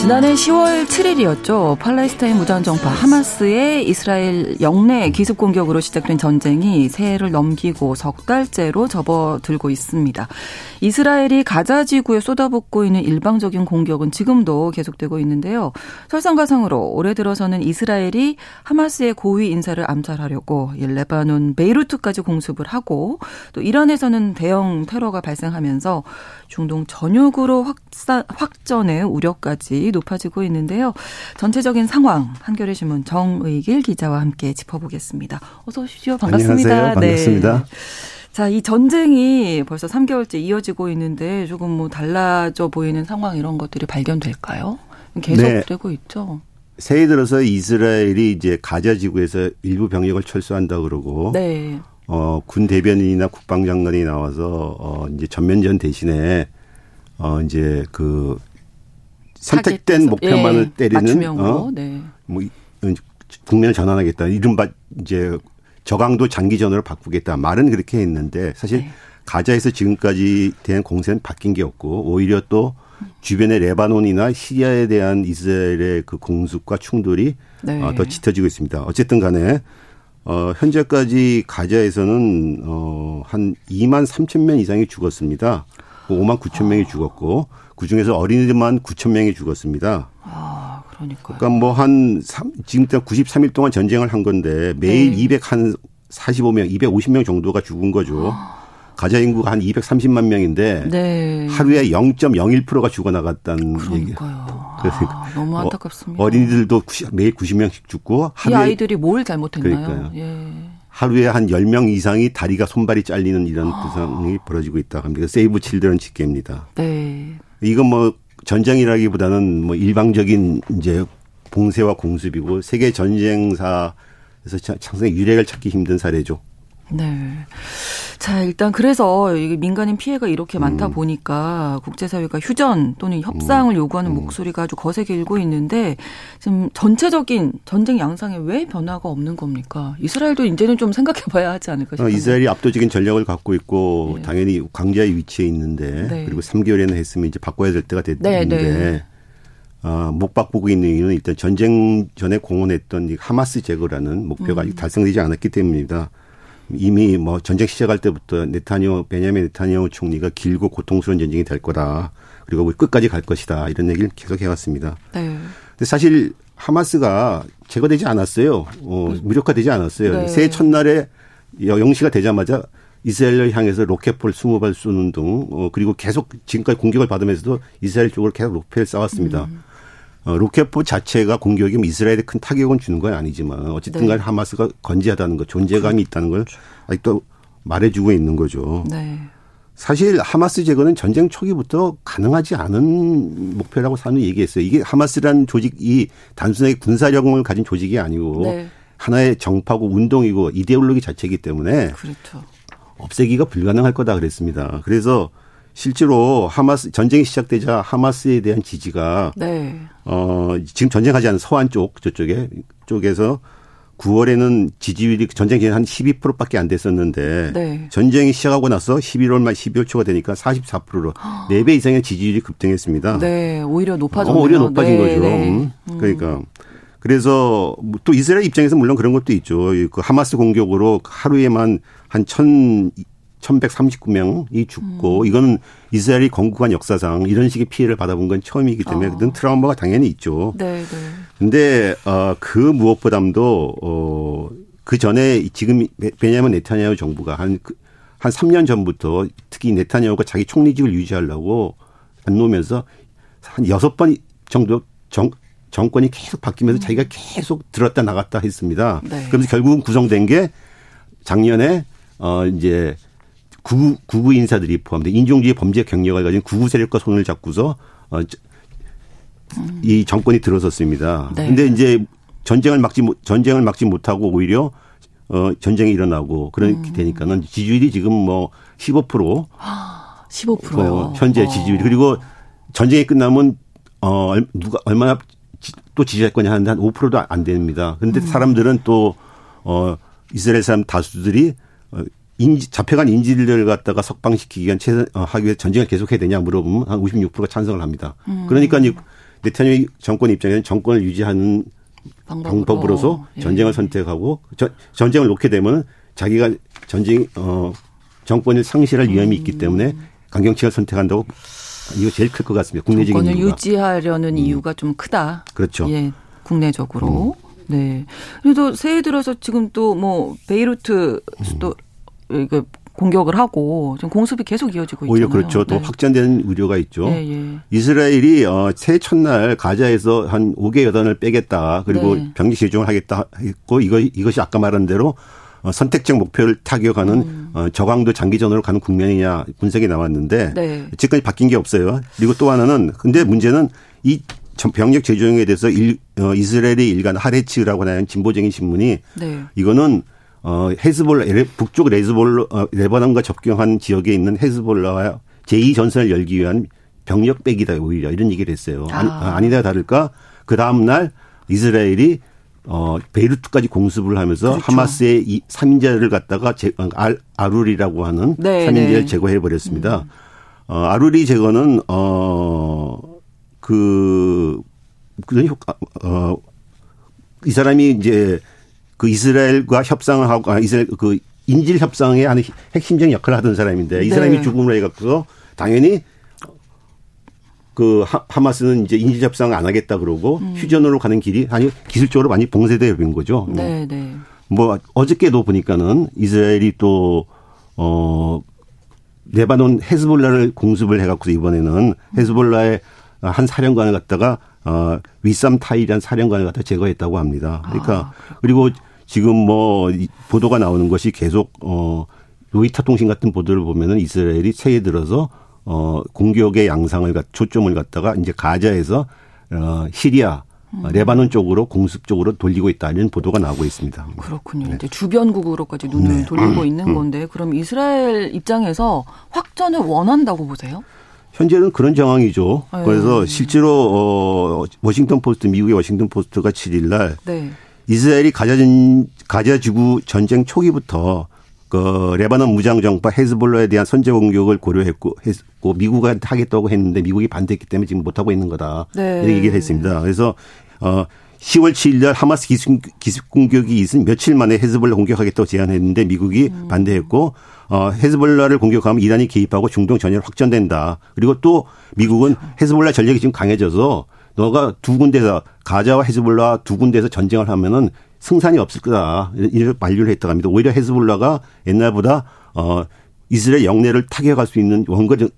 지난해 10월 7일이었죠. 팔레스타인 무장정파 하마스의 이스라엘 영내 기습 공격으로 시작된 전쟁이 새해를 넘기고 석 달째로 접어들고 있습니다. 이스라엘이 가자 지구에 쏟아붓고 있는 일방적인 공격은 지금도 계속되고 있는데요. 설상가상으로 올해 들어서는 이스라엘이 하마스의 고위 인사를 암살하려고 레바논 베이루트까지 공습을 하고 또 이란에서는 대형 테러가 발생하면서 중동 전역으로 확전의 우려까지 높아지고 있는데요. 전체적인 상황 한겨레 신문 정의길 기자와 함께 짚어보겠습니다. 어서 오십시오. 반갑습니다. 안녕하세요. 반갑습니다. 네. 자, 이 전쟁이 벌써 3개월째 이어지고 있는데 조금 뭐 달라져 보이는 상황 이런 것들이 발견될까요? 계속되고 네. 있죠. 새해 들어서 이스라엘이 이제 가자 지구에서 일부 병력을 철수한다 그러고 네. 군 대변인이나 국방장관이 나와서 이제 전면전 대신에 이제 그 선택된 목표만을 예, 때리는 네. 뭐 국면을 전환하겠다. 이른바 이제 저강도 장기전으로 바꾸겠다. 말은 그렇게 했는데 사실 네. 가자에서 지금까지 대한 공세는 바뀐 게 없고 오히려 또 주변의 레바논이나 시리아에 대한 이스라엘의 그 공습과 충돌이 네. 더 짙어지고 있습니다. 어쨌든 간에 현재까지 가자에서는 한 2만 3천 명 이상이 죽었습니다. 5만 9천 명이 죽었고 그중에서 어린이들만 9천 명이 죽었습니다. 아, 그러니까요. 그러니까 뭐 한 지금까지 93일 동안 전쟁을 한 건데 매일 네. 245명, 250명 정도가 죽은 거죠. 아. 가자 인구가 한 230만 명인데 네. 하루에 0.01%가 죽어나갔다는 그러니까요. 얘기. 그러니까 아, 너무 안타깝습니다. 어린이들도 매일 90명씩 죽고. 이 아이들이 뭘 잘못했나요? 그러니까요. 예. 하루에 한 10명 이상이 다리가 손발이 잘리는 이런 부상이 벌어지고 있다고 합니다. 세이브 칠드런 집계입니다. 네. 이건 뭐 전쟁이라기보다는 뭐 일방적인 이제 봉쇄와 공습이고 세계 전쟁사에서 창생의 유례를 찾기 힘든 사례죠. 네. 자, 일단 그래서 민간인 피해가 이렇게 많다 보니까 국제사회가 휴전 또는 협상을 요구하는 목소리가 아주 거세게 일고 있는데 지금 전체적인 전쟁 양상에 왜 변화가 없는 겁니까? 이스라엘도 이제는 좀 생각해 봐야 하지 않을까 싶어요. 이스라엘이 압도적인 전력을 갖고 있고 네. 당연히 강자의 위치에 있는데 네. 그리고 3개월이나 했으면 이제 바꿔야 될 때가 됐는데 네. 못 바꾸고 있는 이유는 일단 전쟁 전에 공언했던 이 하마스 제거라는 목표가 아직 달성되지 않았기 때문입니다. 이미 뭐 전쟁 시작할 때부터 베냐민 네타냐후 총리가 길고 고통스러운 전쟁이 될 거다. 그리고 끝까지 갈 것이다. 이런 얘기를 계속 해왔습니다. 네. 근데 사실 하마스가 제거되지 않았어요. 무력화되지 않았어요. 네. 새해 첫날에 0시가 되자마자 이스라엘을 향해서 로켓볼 20발 쏘는 등 그리고 계속 지금까지 공격을 받으면서도 이스라엘 쪽으로 계속 로켓을 쏴왔습니다. 로켓포 자체가 공격이 이스라엘에 큰 타격은 주는 건 아니지만 어쨌든 간에 네. 하마스가 건재하다는 것, 존재감이 있다는 걸 아직도 말해주고 있는 거죠. 네. 사실 하마스 제거는 전쟁 초기부터 가능하지 않은 목표라고 사는 얘기했어요. 이게 하마스라는 조직이 단순하게 군사력을 가진 조직이 아니고 네. 하나의 정파고 운동이고 이데올로기 자체이기 때문에 그렇죠. 없애기가 불가능할 거다 그랬습니다. 그래서 실제로 하마스 전쟁이 시작되자 하마스에 대한 지지가 네. 지금 전쟁하지 않은 서한 쪽 저쪽에서 9월에는 지지율이 전쟁 기간 한 12%밖에 안 됐었는데 네. 전쟁이 시작하고 나서 11월 초가 되니까 44%로 4배 이상의 지지율이 급등했습니다. 네, 오히려 높아졌네요. 오히려 높아진 네. 거죠. 네. 그러니까 그래서 또 이스라엘 입장에서 물론 그런 것도 있죠. 그 하마스 공격으로 하루에만 한 1,139명이 죽고 이건 이스라엘이 건국한 역사상 이런 식의 피해를 받아본 건 처음이기 때문에 그런 트라우마가 당연히 있죠. 네, 네. 근데 그 무엇보다도 그 전에 지금 베냐민 네타냐후 정부가 한 3년 전부터 특히 네타냐후가 자기 총리직을 유지하려고 안 놓으면서 한 6번 정도 정권이 계속 바뀌면서 자기가 계속 들었다 나갔다 했습니다. 네. 그러면서 결국은 구성된 게 작년에 이제 구구 인사들이 포함된 인종주의 범죄 경력을 가진 구구 세력과 손을 잡고서 이 정권이 들어섰습니다. 그런데 네. 이제 전쟁을 막지 못하고 오히려 전쟁이 일어나고 그렇게 되니까는 지지율이 지금 뭐 15%. 15%요. 현재 지지율. 그리고 전쟁이 끝나면 누가 얼마나 또 지지할 거냐 하는데 한 5%도 안 됩니다. 그런데 사람들은 또 이스라엘 사람 다수들이 잡혀간 인질을 갖다가 석방시키기 위한 하기 위해 전쟁을 계속해야 되냐 물어보면 한 56%가 찬성을 합니다. 그러니까 네타냐후 정권 입장에서는 정권을 유지하는 방법으로서 전쟁을 선택하고 전쟁을 놓게 되면 자기가 정권을 상실할 위험이 있기 때문에 강경책을 선택한다고 이거 제일 클 것 같습니다. 국내적인 정권을 이유가. 유지하려는 이유가 좀 크다. 그렇죠. 예, 국내적으로. 네. 그래도 새해 들어서 지금 또 뭐 베이루트 수도 이거 공격을 하고 지금 공습이 계속 이어지고 있잖아요. 오히려 그렇죠. 또 네. 확전되는 우려가 있죠. 네, 네. 이스라엘이 새해 첫날 가자에서 한 5개 여단을 빼겠다. 그리고 네. 병력 재정을 하겠다 했고 이것이 아까 말한 대로 선택적 목표를 타격하는 저강도 장기전으로 가는 국면이냐 분석이 나왔는데 네. 지금까지 바뀐 게 없어요. 그리고 또 하나는 근데 문제는 이 병력 재조정에 대해서 이스라엘이 일간 하레츠라고 하는 진보적인 신문이 네. 이거는 헤즈볼라 북쪽 헤즈볼라 레바논과 접경한 지역에 있는 헤즈볼라와 제2전선을 열기 위한 병력 빼기다 오히려 이런 얘기를 했어요. 아니다 다를까 그 다음 날 이스라엘이 베이루트까지 공습을 하면서 그렇죠. 하마스의 3인자를 갖다가 아룰이라고 하는 네, 3인자를 네. 제거해 버렸습니다. 아룰이 제거는 그런 효과 이 사람이 이제 그 이스라엘과 협상을 하고 이스라엘 그 인질 협상의 하는 핵심적인 역할을 하던 사람인데 이 사람이 네. 죽음을 해 갖고서 당연히 그 하마스는 이제 인질 협상을 안 하겠다 그러고 휴전으로 가는 길이 아니 기술적으로 많이 봉쇄되어 있는 거죠. 네, 네. 뭐 어저께도 보니까는 이스라엘이 또 레바논 헤즈볼라를 공습을 해 갖고서 이번에는 헤즈볼라의 한 사령관을 갖다가 위삼 타일이라는 사령관을 갖다 제거했다고 합니다. 그러니까 그리고 지금 뭐 보도가 나오는 것이 계속 로이터 통신 같은 보도를 보면은 이스라엘이 새해 들어서 공격의 양상을 초점을 갖다가 이제 가자에서 시리아, 레바논 쪽으로 공습 쪽으로 돌리고 있다는 보도가 나오고 있습니다. 그렇군요. 네. 이제 주변국으로까지 눈을 돌리고 있는 건데 그럼 이스라엘 입장에서 확전을 원한다고 보세요? 현재는 그런 정황이죠. 그래서 실제로 워싱턴 포스트 미국의 워싱턴 포스트가 7일 날 네. 이스라엘이 가자 지구 전쟁 초기부터 그 레바논 무장 정파 헤즈볼라에 대한 선제 공격을 고려했고 미국한테 하겠다고 했는데 미국이 반대했기 때문에 지금 못 하고 있는 거다. 네. 이렇게 얘기를 했습니다. 그래서 10월 7일 날 하마스 기습 공격이 있은 며칠 만에 헤즈볼라 공격하겠다고 제안했는데 미국이 반대했고 헤즈볼라를 공격하면 이란이 개입하고 중동 전열이 확전된다. 그리고 또 미국은 헤즈볼라 전력이 지금 강해져서 너가 두 군데서 가자와 헤즈볼라 두 군데서 전쟁을 하면은 승산이 없을 거다. 이런 만류를 했다고 합니다. 오히려 헤즈볼라가 옛날보다 이스라엘 영내를 타격할 수 있는 원거리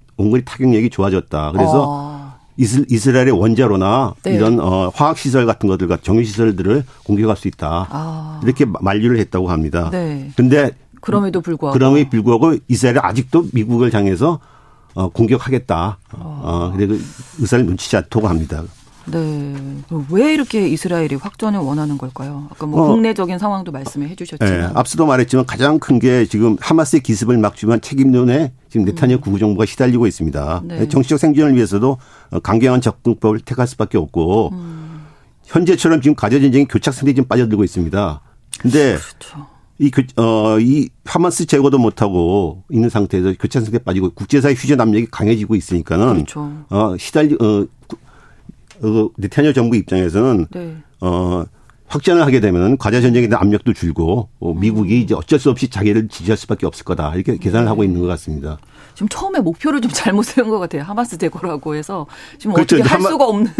타격력이 좋아졌다. 그래서 이스라엘의 원자로나 네. 이런 화학시설 같은 것들과 정유시설들을 공격할 수 있다. 이렇게 만류를 했다고 합니다. 그런데 네. 그럼에도 불구하고 이스라엘은 아직도 미국을 향해서 공격하겠다. 그래서 의사를 눈치지 않다고 합니다. 네. 왜 이렇게 이스라엘이 확전을 원하는 걸까요? 아까 뭐 국내적인 상황도 말씀해 주셨지만. 네. 앞서도 말했지만 가장 큰 게 지금 하마스의 기습을 막지만 책임론에 지금 네타냐후 구구정부가 시달리고 있습니다. 네. 정치적 생존을 위해서도 강경한 접근법을 택할 수밖에 없고 현재처럼 지금 가자 전쟁이 교착선에 지금 빠져들고 있습니다. 그런데 그렇죠. 이 하마스 제거도 못하고 있는 상태에서 교착 상태에 빠지고 국제사회 휴전 압력이 강해지고 있으니까는 그렇죠. 네타냐후 정부 입장에서는 네. 확전을 하게 되면 가자 전쟁에 대한 압력도 줄고 미국이 이제 어쩔 수 없이 자기를 지지할 수밖에 없을 거다 이렇게 계산을 네. 하고 있는 것 같습니다. 지금 처음에 목표를 좀 잘못 세운 것 같아요. 하마스 제거라고 해서 지금 그렇죠. 어떻게 할 수가 없는.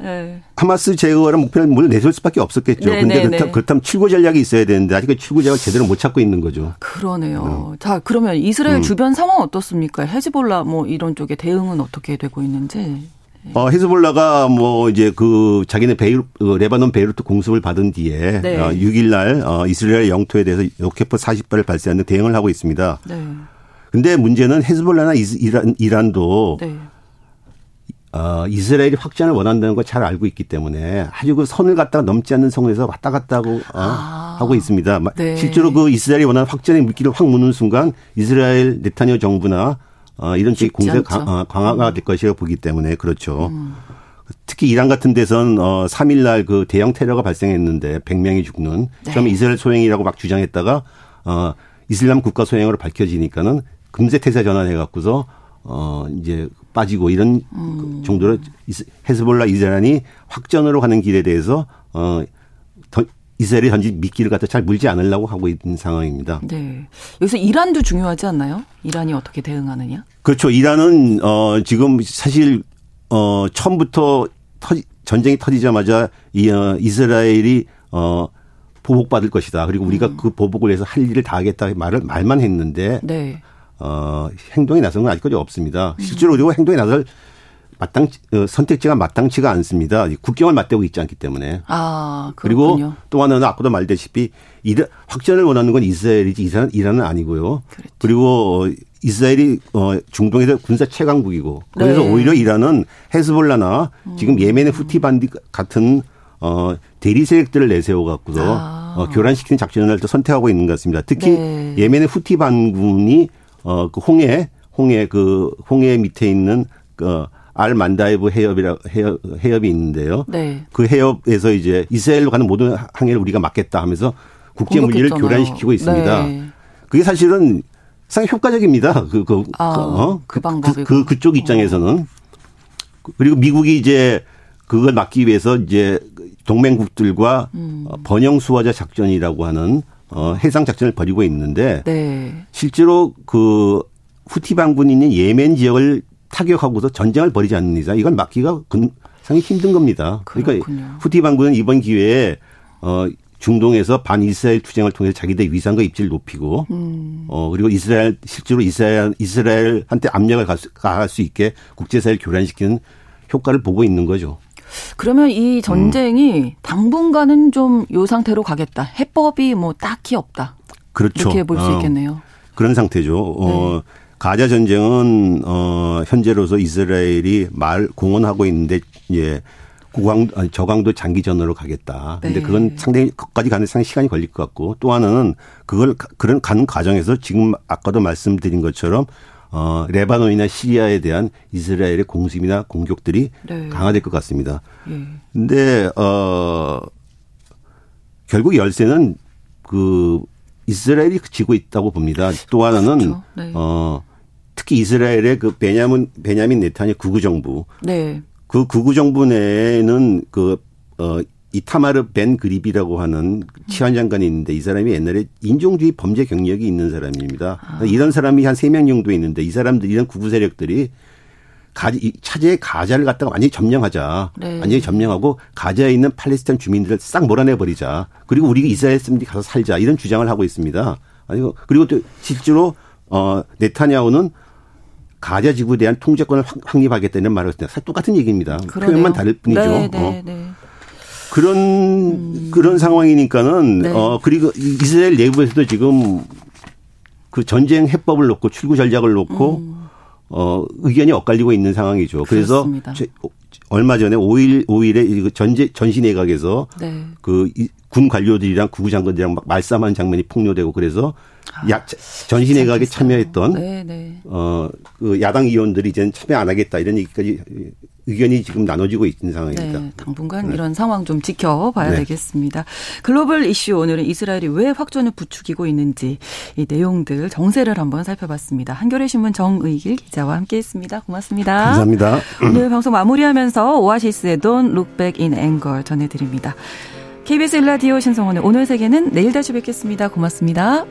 네. 하마스 제거라는 목표를 물론 내세울 수밖에 없었겠죠. 그런데 네, 네, 그렇다면 출구 전략이 있어야 되는데 아직 그 출구 전략을 제대로 못 찾고 있는 거죠. 그러네요. 자 그러면 이스라엘 주변 상황 어떻습니까? 헤즈볼라 뭐 이런 쪽에 대응은 어떻게 되고 있는지. 헤즈볼라가 뭐 이제 그 자기네 레바논 베이루트 공습을 받은 뒤에 네. 6일 날 이스라엘 영토에 대해서 로켓포 40발을 발사하는 대응을 하고 있습니다. 그런데 네. 문제는 헤즈볼라나 이란도 네. 이스라엘이 확전을 원한다는 걸 잘 알고 있기 때문에 아주 그 선을 갖다가 넘지 않는 선에서 왔다 갔다 하고, 하고 있습니다. 네. 실제로 그 이스라엘이 원하는 확전의 물기를 확 무는 순간 이스라엘 네타냐후 정부나 이런 쪽이 공세 강화가 될 것이라고 보기 때문에 그렇죠. 특히 이란 같은 데선 3일날 그 대형 테러가 발생했는데 100명이 죽는. 네. 처음에 이스라엘 소행이라고 막 주장했다가 이슬람 국가 소행으로 밝혀지니까는 금세 태세 전환해갖고서 이제 빠지고 이런 정도로 헤즈볼라 이란이 확전으로 가는 길에 대해서 이스라엘이 던진 미끼를 갖다 잘 물지 않으려고 하고 있는 상황입니다. 네. 여기서 이란도 중요하지 않나요? 이란이 어떻게 대응하느냐? 그렇죠. 이란은 지금 사실 처음부터 전쟁이 터지자마자 이스라엘이 보복받을 것이다. 그리고 우리가 그 보복을 위해서 할 일을 다 하겠다 말만 했는데 네. 행동에 나선 건 아직까지 없습니다. 실제로 그리고 행동에 나설 선택지가 마땅치가 않습니다. 국경을 맞대고 있지 않기 때문에. 아, 그렇군요. 그리고 또 하나는 아까도 말했다시피 확전을 원하는 건 이스라엘이지 이란은 아니고요. 그렇죠. 그리고 이스라엘이 중동에서 군사 최강국이고 그래서 네. 오히려 이란은 헤즈볼라나 지금 예멘의 후티 반디 같은 대리 세력들을 내세워 갖고서 교란시키는 작전을 또 선택하고 있는 것 같습니다. 특히 네. 예멘의 후티 반군이 그 홍해 밑에 있는 알 만다이브 해협이 있는데요. 네. 그 해협에서 이제 이스라엘로 가는 모든 항해를 우리가 막겠다 하면서 국제 물리를 교란시키고 있습니다. 네. 그게 사실은 상당히 효과적입니다. 그쪽 입장에서는. 그리고 미국이 이제 그걸 막기 위해서 이제 동맹국들과 번영 수호자 작전이라고 하는 해상 작전을 벌이고 있는데 네. 실제로 그 후티 반군인 예멘 지역을 타격하고서 전쟁을 벌이지 않는 이상 이건 막기가 상당히 힘든 겁니다. 그렇군요. 그러니까 후티 반군은 이번 기회에 중동에서 반이스라엘 투쟁을 통해서 자기들의 위상과 입지를 높이고 그리고 이스라엘한테 압력을 가할 수 있게 국제사회를 교란시키는 효과를 보고 있는 거죠. 그러면 이 전쟁이 당분간은 좀 이 상태로 가겠다. 해법이 뭐 딱히 없다. 그렇죠. 이렇게 볼 수 있겠네요. 그런 상태죠. 네. 가자 전쟁은 현재로서 이스라엘이 공언하고 있는데 예, 저강도 장기전으로 가겠다. 그런데 네. 그건 상당히 거기까지 가는 상당히 시간이 걸릴 것 같고 또 하나는 그런 가는 과정에서 지금 아까도 말씀드린 것처럼 레바논이나 시리아에 대한 이스라엘의 공습이나 공격들이 네. 강화될 것 같습니다. 그런데 결국 열쇠는 그 이스라엘이 지고 있다고 봅니다. 또 하나는 그렇죠. 네. 특히 이스라엘의 그 베냐민 네타냐후 극우정부. 네. 그 극우정부 내에는 그, 이타마르 벤 그립이라고 하는 치안장관이 있는데 이 사람이 옛날에 인종주의 범죄 경력이 있는 사람입니다. 이런 사람이 한 3명 정도 있는데 이 사람들, 이런 극우 세력들이 차제의 가자를 갖다가 완전히 점령하자. 네. 완전히 점령하고 가자에 있는 팔레스타인 주민들을 싹 몰아내버리자. 그리고 우리가 이스라엘 사람들이 가서 살자. 이런 주장을 하고 있습니다. 그리고 또 실제로 네타냐후는 가자 지구에 대한 통제권을 확립하겠다는 말을 했습니다. 똑같은 얘기입니다. 그러네요. 표현만 다를 뿐이죠. 네. 그런 상황이니까는 네. 그리고 이스라엘 내부에서도 지금 그 전쟁 해법을 놓고 출구 전략을 놓고 의견이 엇갈리고 있는 상황이죠. 그래서 얼마 전에 5일에 전시내각에서 네. 그 군 관료들이랑 국무장관들이랑 막 말싸움하는 장면이 폭로되고 그래서 전시내각에 참여했던 네, 네. 그 야당 의원들이 이제는 참여 안 하겠다 이런 얘기까지 의견이 지금 나눠지고 있는 상황입니다. 네, 당분간 네. 이런 상황 좀 지켜봐야 네. 되겠습니다. 글로벌 이슈 오늘은 이스라엘이 왜 확전을 부추기고 있는지 이 내용들 정세를 한번 살펴봤습니다. 한겨레신문 정의길 기자와 함께했습니다. 고맙습니다. 감사합니다. 오늘 방송 마무리하면서 오아시스의 Don't Look Back in Anger 전해드립니다. KBS 1라디오 신성원의 오늘 세계는 내일 다시 뵙겠습니다. 고맙습니다.